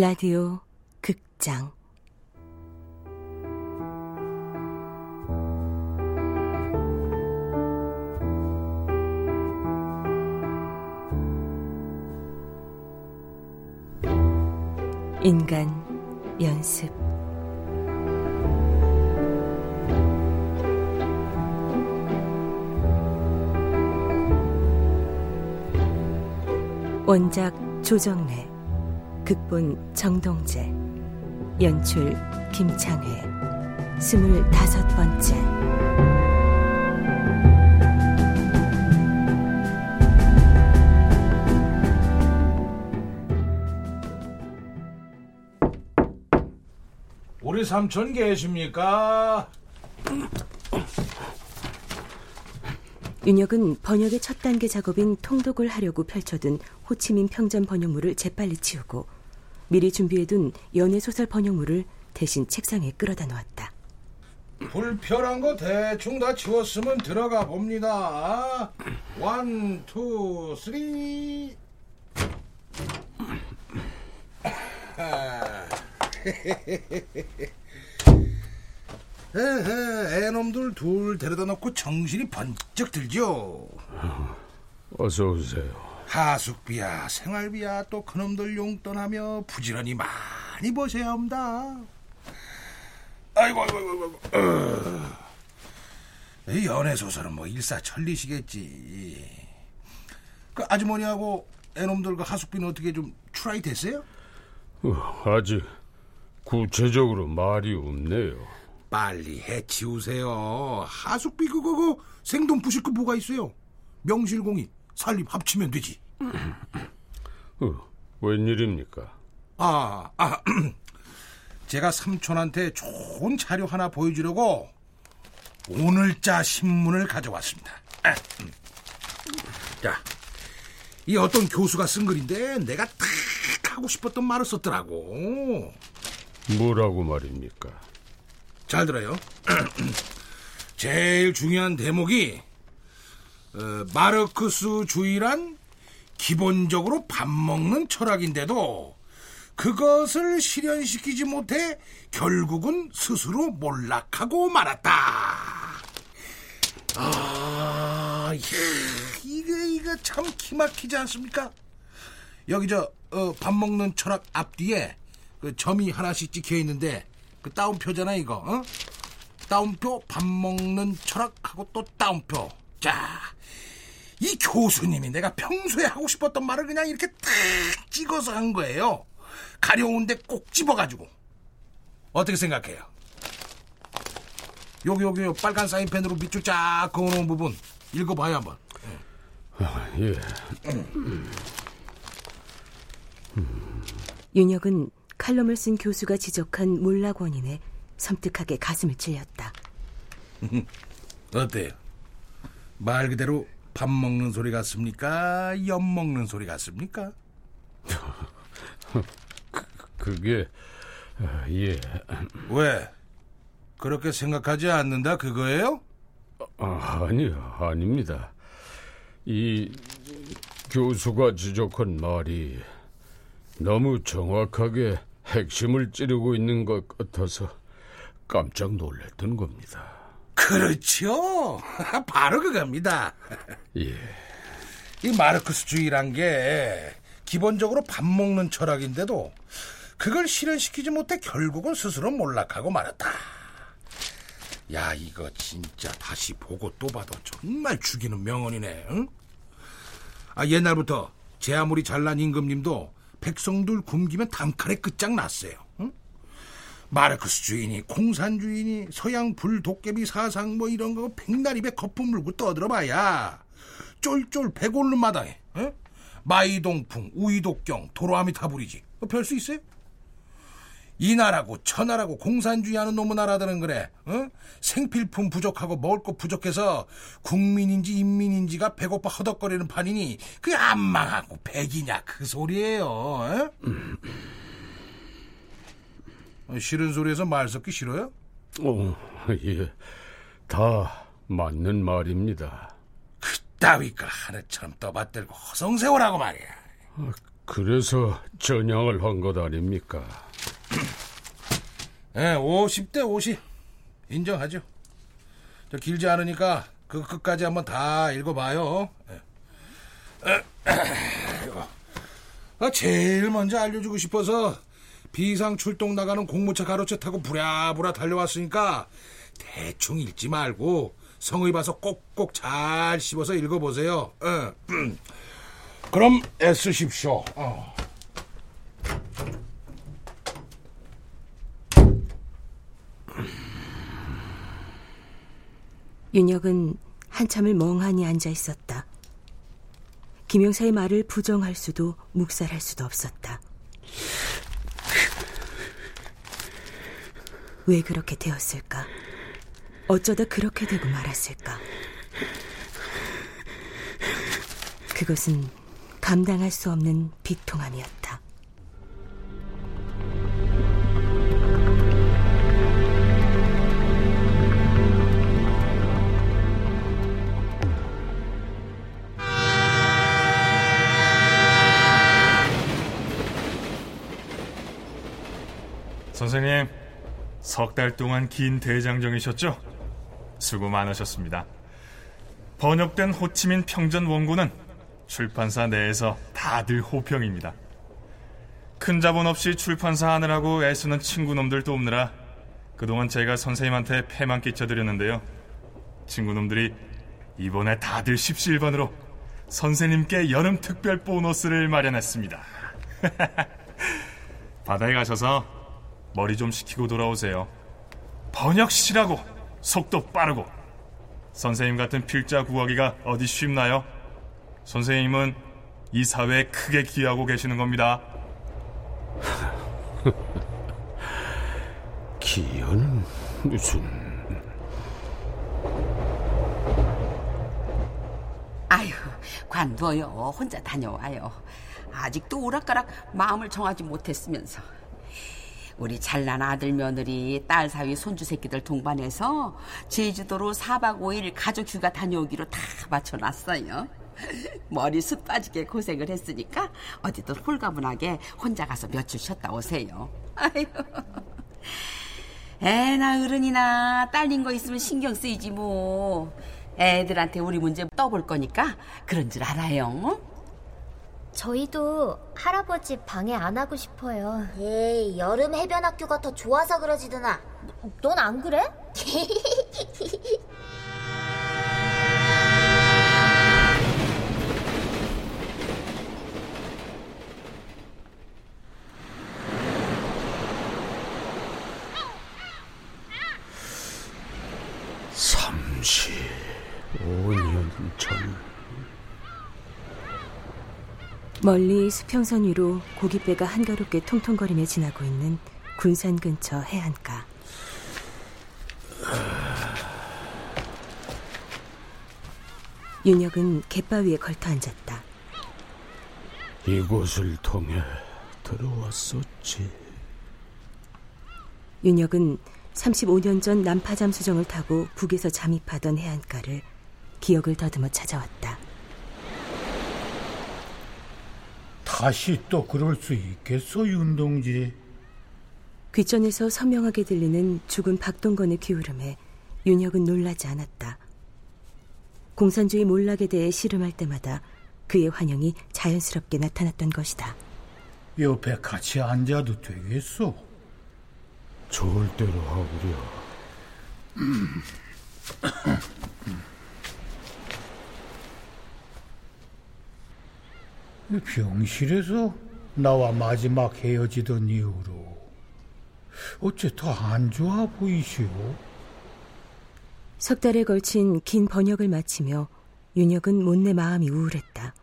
라디오 극장 인간 연습 원작 조정래 극본 정동재 연출 김창회 25번째 우리 삼촌 계십니까? 윤혁은 번역의 첫 단계 작업인 통독을 하려고 펼쳐둔 호치민 평전 번역물을 재빨리 치우고 미리 준비해둔 연애소설 번역물을 대신 책상에 끌어다 놓았다. 불편한 거 대충 다 치웠으면 들어가 봅니다. 1, 2, 3 애놈들 둘 데려다 놓고 정신이 번쩍 들죠. 어서 오세요. 하숙비야 생활비야 또 그놈들 용돈하며 부지런히 많이 버셔야 합니다. 아이고. 연애소설은 뭐 일사천리시겠지. 그 아주머니하고 애놈들 그 하숙비는 어떻게 좀 추라이 됐어요? 아직 구체적으로 말이 없네요. 빨리 해치우세요. 하숙비 그거 생돈 부실 거 뭐가 있어요? 명실공히 살림 합치면 되지. 웬일입니까? 제가 삼촌한테 좋은 자료 하나 보여주려고 오늘자 신문을 가져왔습니다. 자, 이 어떤 교수가 쓴 글인데 내가 딱 하고 싶었던 말을 썼더라고. 뭐라고 말입니까? 잘 들어요. 제일 중요한 대목이 마르크스주의란 기본적으로 밥 먹는 철학인데도 그것을 실현시키지 못해 결국은 스스로 몰락하고 말았다. 이거 참 기막히지 않습니까? 여기 밥 먹는 철학 앞뒤에 그 점이 하나씩 찍혀 있는데 그 따옴표잖아 이거. 따옴표 밥 먹는 철학하고 또 따옴표. 자, 이 교수님이 내가 평소에 하고 싶었던 말을 그냥 이렇게 딱 찍어서 한 거예요. 가려운데 꼭 집어가지고. 어떻게 생각해요? 여기 빨간 사인펜으로 밑줄 쫙 그어놓은 부분 읽어봐요 한번. 예. 윤혁은 칼럼을 쓴 교수가 지적한 몰락 원인에 섬뜩하게 가슴을 찔렸다. 어때요? 말 그대로 밥 먹는 소리 같습니까? 엿 먹는 소리 같습니까? 그게... 왜? 그렇게 생각하지 않는다 그거예요? 아니요, 아닙니다. 이 교수가 지적한 말이 너무 정확하게 핵심을 찌르고 있는 것 같아서 깜짝 놀랐던 겁니다. 그렇죠. 바로 그겁니다. 예. 이 마르크스주의란 게 기본적으로 밥 먹는 철학인데도 그걸 실현시키지 못해 결국은 스스로 몰락하고 말았다. 야, 이거 진짜 다시 보고 또 봐도 정말 죽이는 명언이네. 응? 옛날부터 제 아무리 잘난 임금님도 백성들 굶기면 단칼에 끝장났어요. 응? 마르크스주의니 공산주의니 서양 불도깨비 사상 뭐 이런 거 백날입에 거품 물고 떠들어봐야 쫄쫄 배고른 마당에 마이동풍, 우이독경, 도로아미타불이지 별 수 있어요? 이 나라고 저 나라고 공산주의하는 놈의 나라들은 그래. 생필품 부족하고 먹을 것 부족해서 국민인지 인민인지가 배고파 허덕거리는 판이니 그게 안망하고 백이냐 그 소리예요. 싫은 소리에서 말 섞기 싫어요? 예. 다 맞는 말입니다. 그따위 걸 하늘처럼 떠받들고 허송세월하고 말이야. 그래서 전향을 한 것 아닙니까? 네, 50대 50 인정하죠. 저 길지 않으니까 그 끝까지 한번 다 읽어봐요. 제일 먼저 알려주고 싶어서 비상 출동 나가는 공무차 가로채 타고 부랴부랴 달려왔으니까 대충 읽지 말고 성의 봐서 꼭꼭 잘 씹어서 읽어보세요. 그럼 애쓰십시오. 윤혁은 한참을 멍하니 앉아 있었다. 김영사의 말을 부정할 수도 묵살할 수도 없었다. 왜 그렇게 되었을까? 어쩌다 그렇게 되고 말았을까? 그것은 감당할 수 없는 비통함이었다. 선생님, 석 달 동안 긴 대장정이셨죠? 수고 많으셨습니다. 번역된 호치민 평전 원고는 출판사 내에서 다들 호평입니다. 큰 자본 없이 출판사 하느라고 애쓰는 친구놈들 돕느라 그동안 제가 선생님한테 패만 끼쳐드렸는데요. 친구놈들이 이번에 다들 십시일반으로 선생님께 여름 특별 보너스를 마련했습니다. 바다에 가셔서 머리 좀 식히고 돌아오세요. 번역실하고 속도 빠르고 선생님 같은 필자 구하기가 어디 쉽나요? 선생님은 이 사회에 크게 기여하고 계시는 겁니다. 기여는 무슨... 아유, 관둬요. 혼자 다녀와요. 아직도 오락가락 마음을 정하지 못했으면서. 우리 잘난 아들 며느리 딸 사위 손주 새끼들 동반해서 제주도로 4박 5일 가족 휴가 다녀오기로 다 맞춰놨어요. 머리 숱 빠지게 고생을 했으니까 어디든 홀가분하게 혼자 가서 며칠 쉬었다 오세요. 아유, 애나 어른이나 딸린 거 있으면 신경 쓰이지 뭐. 애들한테 우리 문제 떠볼 거니까 그런 줄 알아요. 어? 저희도 할아버지 방해 안 하고 싶어요. 에이, 여름 해변 학교가 더 좋아서 그러지, 누나. 넌 안 그래? 멀리 수평선 위로 고깃배가 한가롭게 통통거리며 지나고 있는 군산 근처 해안가. 윤혁은 갯바위에 걸터앉았다. 이곳을 통해 들어왔었지. 윤혁은 35년 전 난파잠 수정을 타고 북에서 잠입하던 해안가를 기억을 더듬어 찾아왔다. 다시 또 그럴 수 있겠어, 윤동지? 귓전에서 선명하게 들리는 죽은 박동건의 기울음에 윤혁은 놀라지 않았다. 공산주의 몰락에 대해 씨름할 때마다 그의 환영이 자연스럽게 나타났던 것이다. 옆에 같이 앉아도 되겠어? 절대로 하구려. 병실에서 나와 마지막 헤어지던 이후로 어째 더 안 좋아 보이시오? 석 달에 걸친 긴 번역을 마치며 윤혁은 못내 마음이 우울했다.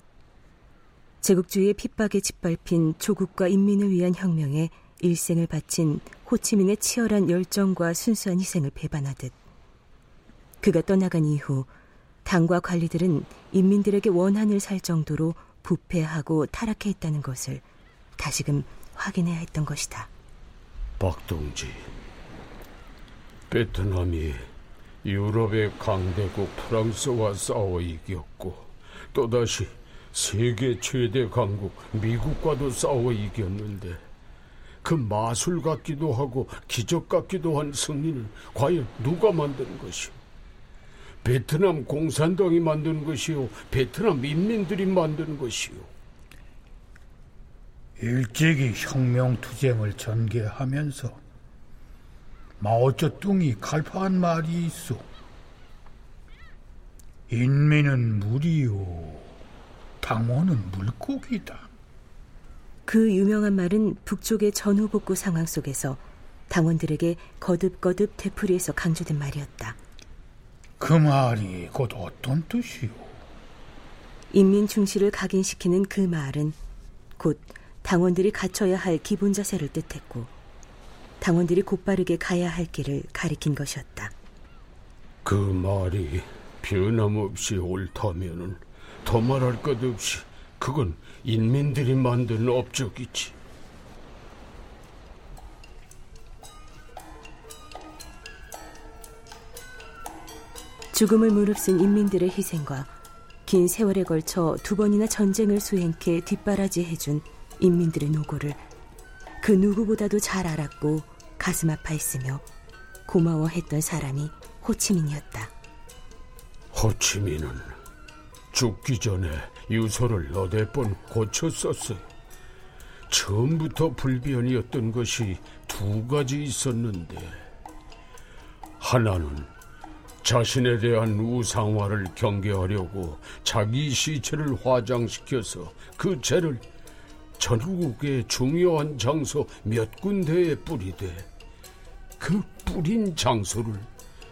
제국주의의 핍박에 짓밟힌 조국과 인민을 위한 혁명에 일생을 바친 호치민의 치열한 열정과 순수한 희생을 배반하듯 그가 떠나간 이후 당과 관리들은 인민들에게 원한을 살 정도로 부패하고 타락해 있다는 것을 다시금 확인해야 했던 것이다. 박동지, 베트남이 유럽의 강대국 프랑스와 싸워 이겼고 또다시 세계 최대 강국 미국과도 싸워 이겼는데 그 마술 같기도 하고 기적 같기도 한 승리를 과연 누가 만든 것이오? 베트남 공산당이 만든 것이오? 베트남 인민들이 만든 것이오? 일찍이 혁명투쟁을 전개하면서 마오쩌둥이 갈파한 말이 있어. 인민은 물이요 당원은 물고기다. 그 유명한 말은 북쪽의 전후복구 상황 속에서 당원들에게 거듭거듭 되풀이해서 강조된 말이었다. 그 말이 곧 어떤 뜻이오? 인민 중시를 각인시키는 그 말은 곧 당원들이 갖춰야 할 기본 자세를 뜻했고 당원들이 곧바르게 가야 할 길을 가리킨 것이었다. 그 말이 변함없이 옳다면은 더 말할 것 없이 그건 인민들이 만든 업적이지. 죽음을 무릅쓴 인민들의 희생과 긴 세월에 걸쳐 두 번이나 전쟁을 수행케 뒷바라지해준 인민들의 노고를 그 누구보다도 잘 알았고 가슴 아파했으며 고마워했던 사람이 호치민이었다. 호치민은 죽기 전에 유서를 너댓 번 고쳤었어요. 처음부터 불변이었던 것이 두 가지 있었는데 하나는 자신에 대한 우상화를 경계하려고 자기 시체를 화장시켜서 그 죄를 전국의 중요한 장소 몇 군데에 뿌리되 그 뿌린 장소를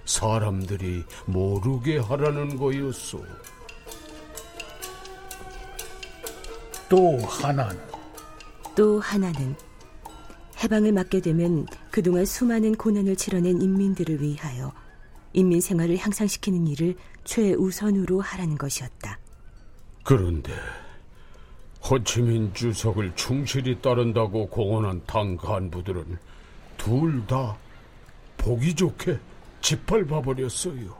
사람들이 모르게 하라는 거였소. 또 하나는 해방을 맞게 되면 그동안 수많은 고난을 치러낸 인민들을 위하여 인민 생활을 향상시키는 일을 최우선으로 하라는 것이었다. 그런데 호치민 주석을 충실히 따른다고 공언한 당 간부들은 둘 다 보기 좋게 짓밟아버렸어요.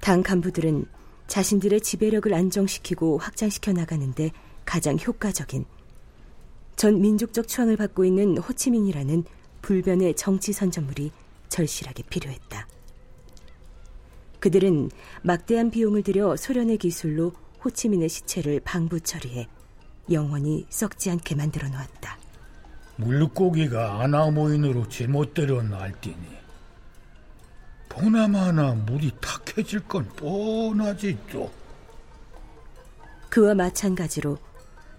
당 간부들은 자신들의 지배력을 안정시키고 확장시켜 나가는데 가장 효과적인 전 민족적 추앙을 받고 있는 호치민이라는 불변의 정치 선전물이 절실하게 필요했다. 그들은 막대한 비용을 들여 소련의 기술로 호치민의 시체를 방부 처리해 영원히 썩지 않게 만들어 놓았다. 물고기가 아나모인으로 제멋대로 날뛰니 보나마나 물이 탁해질 건 뻔하지 또. 그와 마찬가지로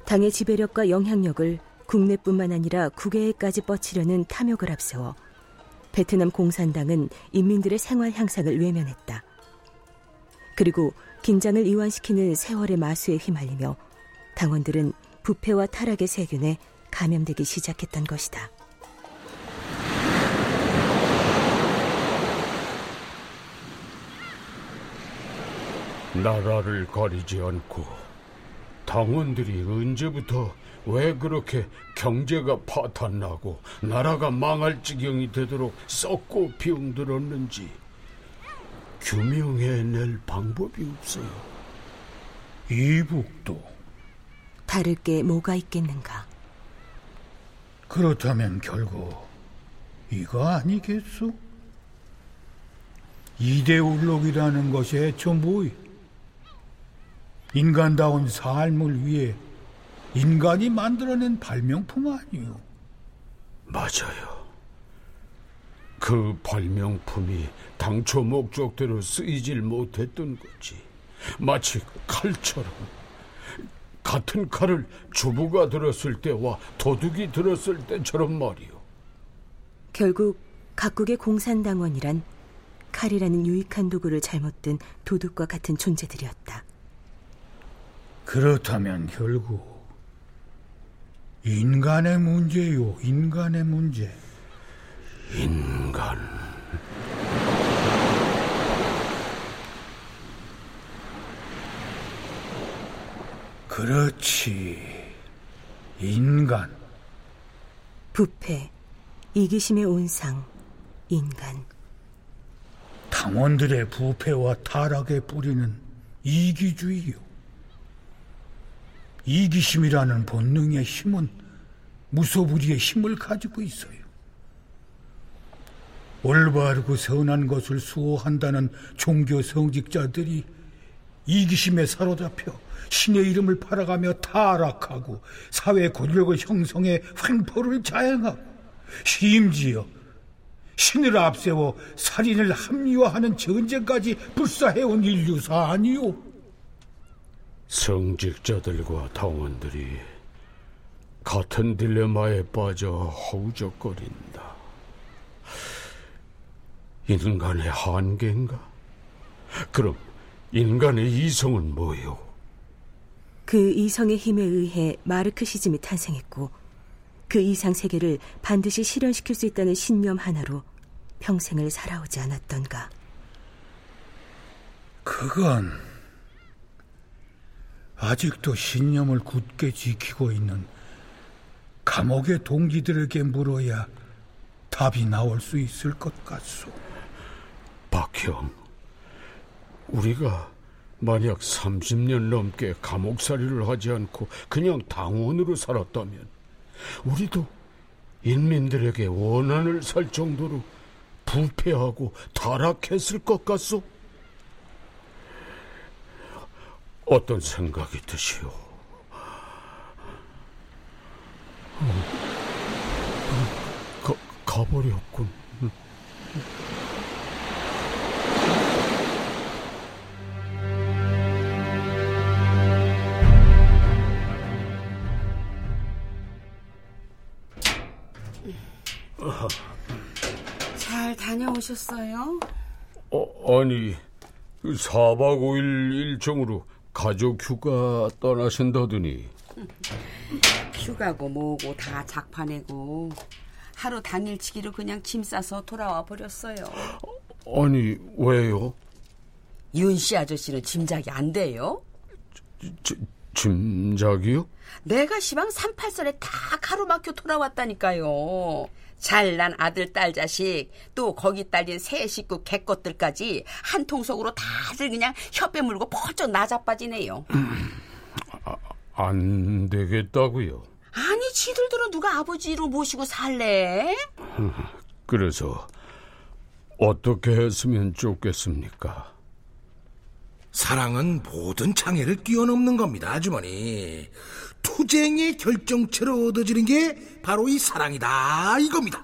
당의 지배력과 영향력을 국내뿐만 아니라 국외에까지 뻗치려는 탐욕을 앞세워 베트남 공산당은 인민들의 생활 향상을 외면했다. 그리고 긴장을 이완시키는 세월의 마수에 휘말리며 당원들은 부패와 타락의 세균에 감염되기 시작했던 것이다. 나라를 가리지 않고 당원들이 언제부터 왜 그렇게 경제가 파탄나고 나라가 망할 지경이 되도록 썩고 병들었는지 규명해낼 방법이 없어요. 이북도 다를 게 뭐가 있겠는가? 그렇다면 결국 이거 아니겠소? 이데올로기라는 것이 애초 뭐이? 인간다운 삶을 위해 인간이 만들어낸 발명품 아니오? 맞아요. 그 발명품이 당초 목적대로 쓰이질 못했던 거지. 마치 칼처럼. 같은 칼을 주부가 들었을 때와 도둑이 들었을 때처럼 말이오. 결국 각국의 공산당원이란 칼이라는 유익한 도구를 잘못 든 도둑과 같은 존재들이었다. 그렇다면 결국 인간의 문제요, 인간의 문제. 인간. 그렇지, 인간. 부패, 이기심의 온상, 인간. 당원들의 부패와 타락의 뿌리는 이기주의요. 이기심이라는 본능의 힘은 무소불위의 힘을 가지고 있어요. 올바르고 선한 것을 수호한다는 종교 성직자들이 이기심에 사로잡혀 신의 이름을 팔아가며 타락하고 사회 권력을 형성해 횡포를 자행하고 심지어 신을 앞세워 살인을 합리화하는 전쟁까지 불사해온 인류사 아니오? 성직자들과 당원들이 같은 딜레마에 빠져 허우적거린다. 인간의 한계인가? 그럼 인간의 이성은 뭐요? 그 이성의 힘에 의해 마르크시즘이 탄생했고 그 이상 세계를 반드시 실현시킬 수 있다는 신념 하나로 평생을 살아오지 않았던가. 그건 아직도 신념을 굳게 지키고 있는 감옥의 동지들에게 물어야 답이 나올 수 있을 것 같소. 박형, 우리가 만약 30년 넘게 감옥살이를 하지 않고 그냥 당원으로 살았다면 우리도 인민들에게 원한을 살 정도로 부패하고 타락했을 것 같소? 어떤 생각이 드시오? 가버렸군. 잘 다녀오셨어요? 아니 4박 5일 일정으로 가족 휴가 떠나신다더니. 휴가고 뭐고 다 작파내고 하루 당일치기로 그냥 짐 싸서 돌아와 버렸어요. 아니 왜요? 윤씨 아저씨는 짐작이 안 돼요? 짐작이요? 내가 시방 38선에 딱 하루 막혀 돌아왔다니까요. 잘난 아들, 딸, 자식 또 거기 딸린 새 식구 개것들까지 한 통속으로 다들 그냥 혓배 물고 번쩍 나자빠지네요. 안 되겠다고요? 아니 지들들은 누가 아버지로 모시고 살래? 그래서 어떻게 했으면 좋겠습니까? 사랑은 모든 장애를 뛰어넘는 겁니다, 아주머니. 투쟁의 결정체로 얻어지는 게 바로 이 사랑이다, 이겁니다.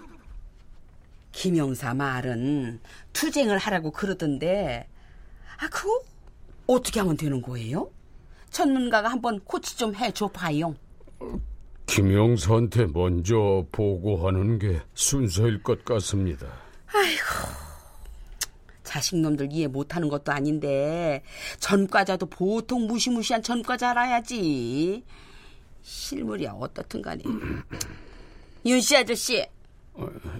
김영사 말은 투쟁을 하라고 그러던데 그거 어떻게 하면 되는 거예요? 전문가가 한번 코치 좀 해줘봐요. 김영사한테 먼저 보고하는 게 순서일 것 같습니다. 아이고, 자식놈들 이해 못하는 것도 아닌데 전과자도 보통 무시무시한 전과자 알아야지. 실물이야 어떻든 간에. 윤씨 아저씨.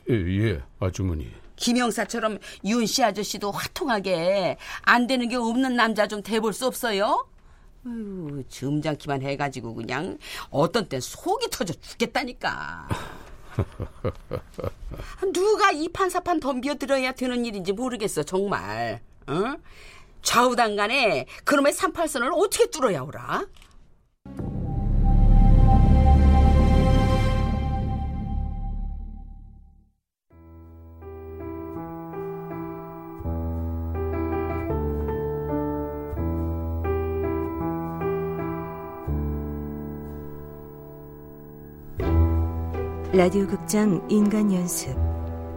예, 아주머니. 김영사처럼 윤씨 아저씨도 화통하게 안 되는 게 없는 남자 좀 돼볼 수 없어요? 아유, 점잖기만 해가지고 그냥 어떤 땐 속이 터져 죽겠다니까. 누가 이판사판 덤벼들어야 되는 일인지 모르겠어 정말. 어? 좌우당간에 그놈의 38선을 어떻게 뚫어야 오라? 라디오 극장 인간 연습,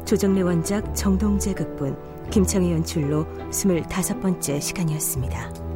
조정래 원작, 정동재 극본, 김창회 연출로 25번째 시간이었습니다.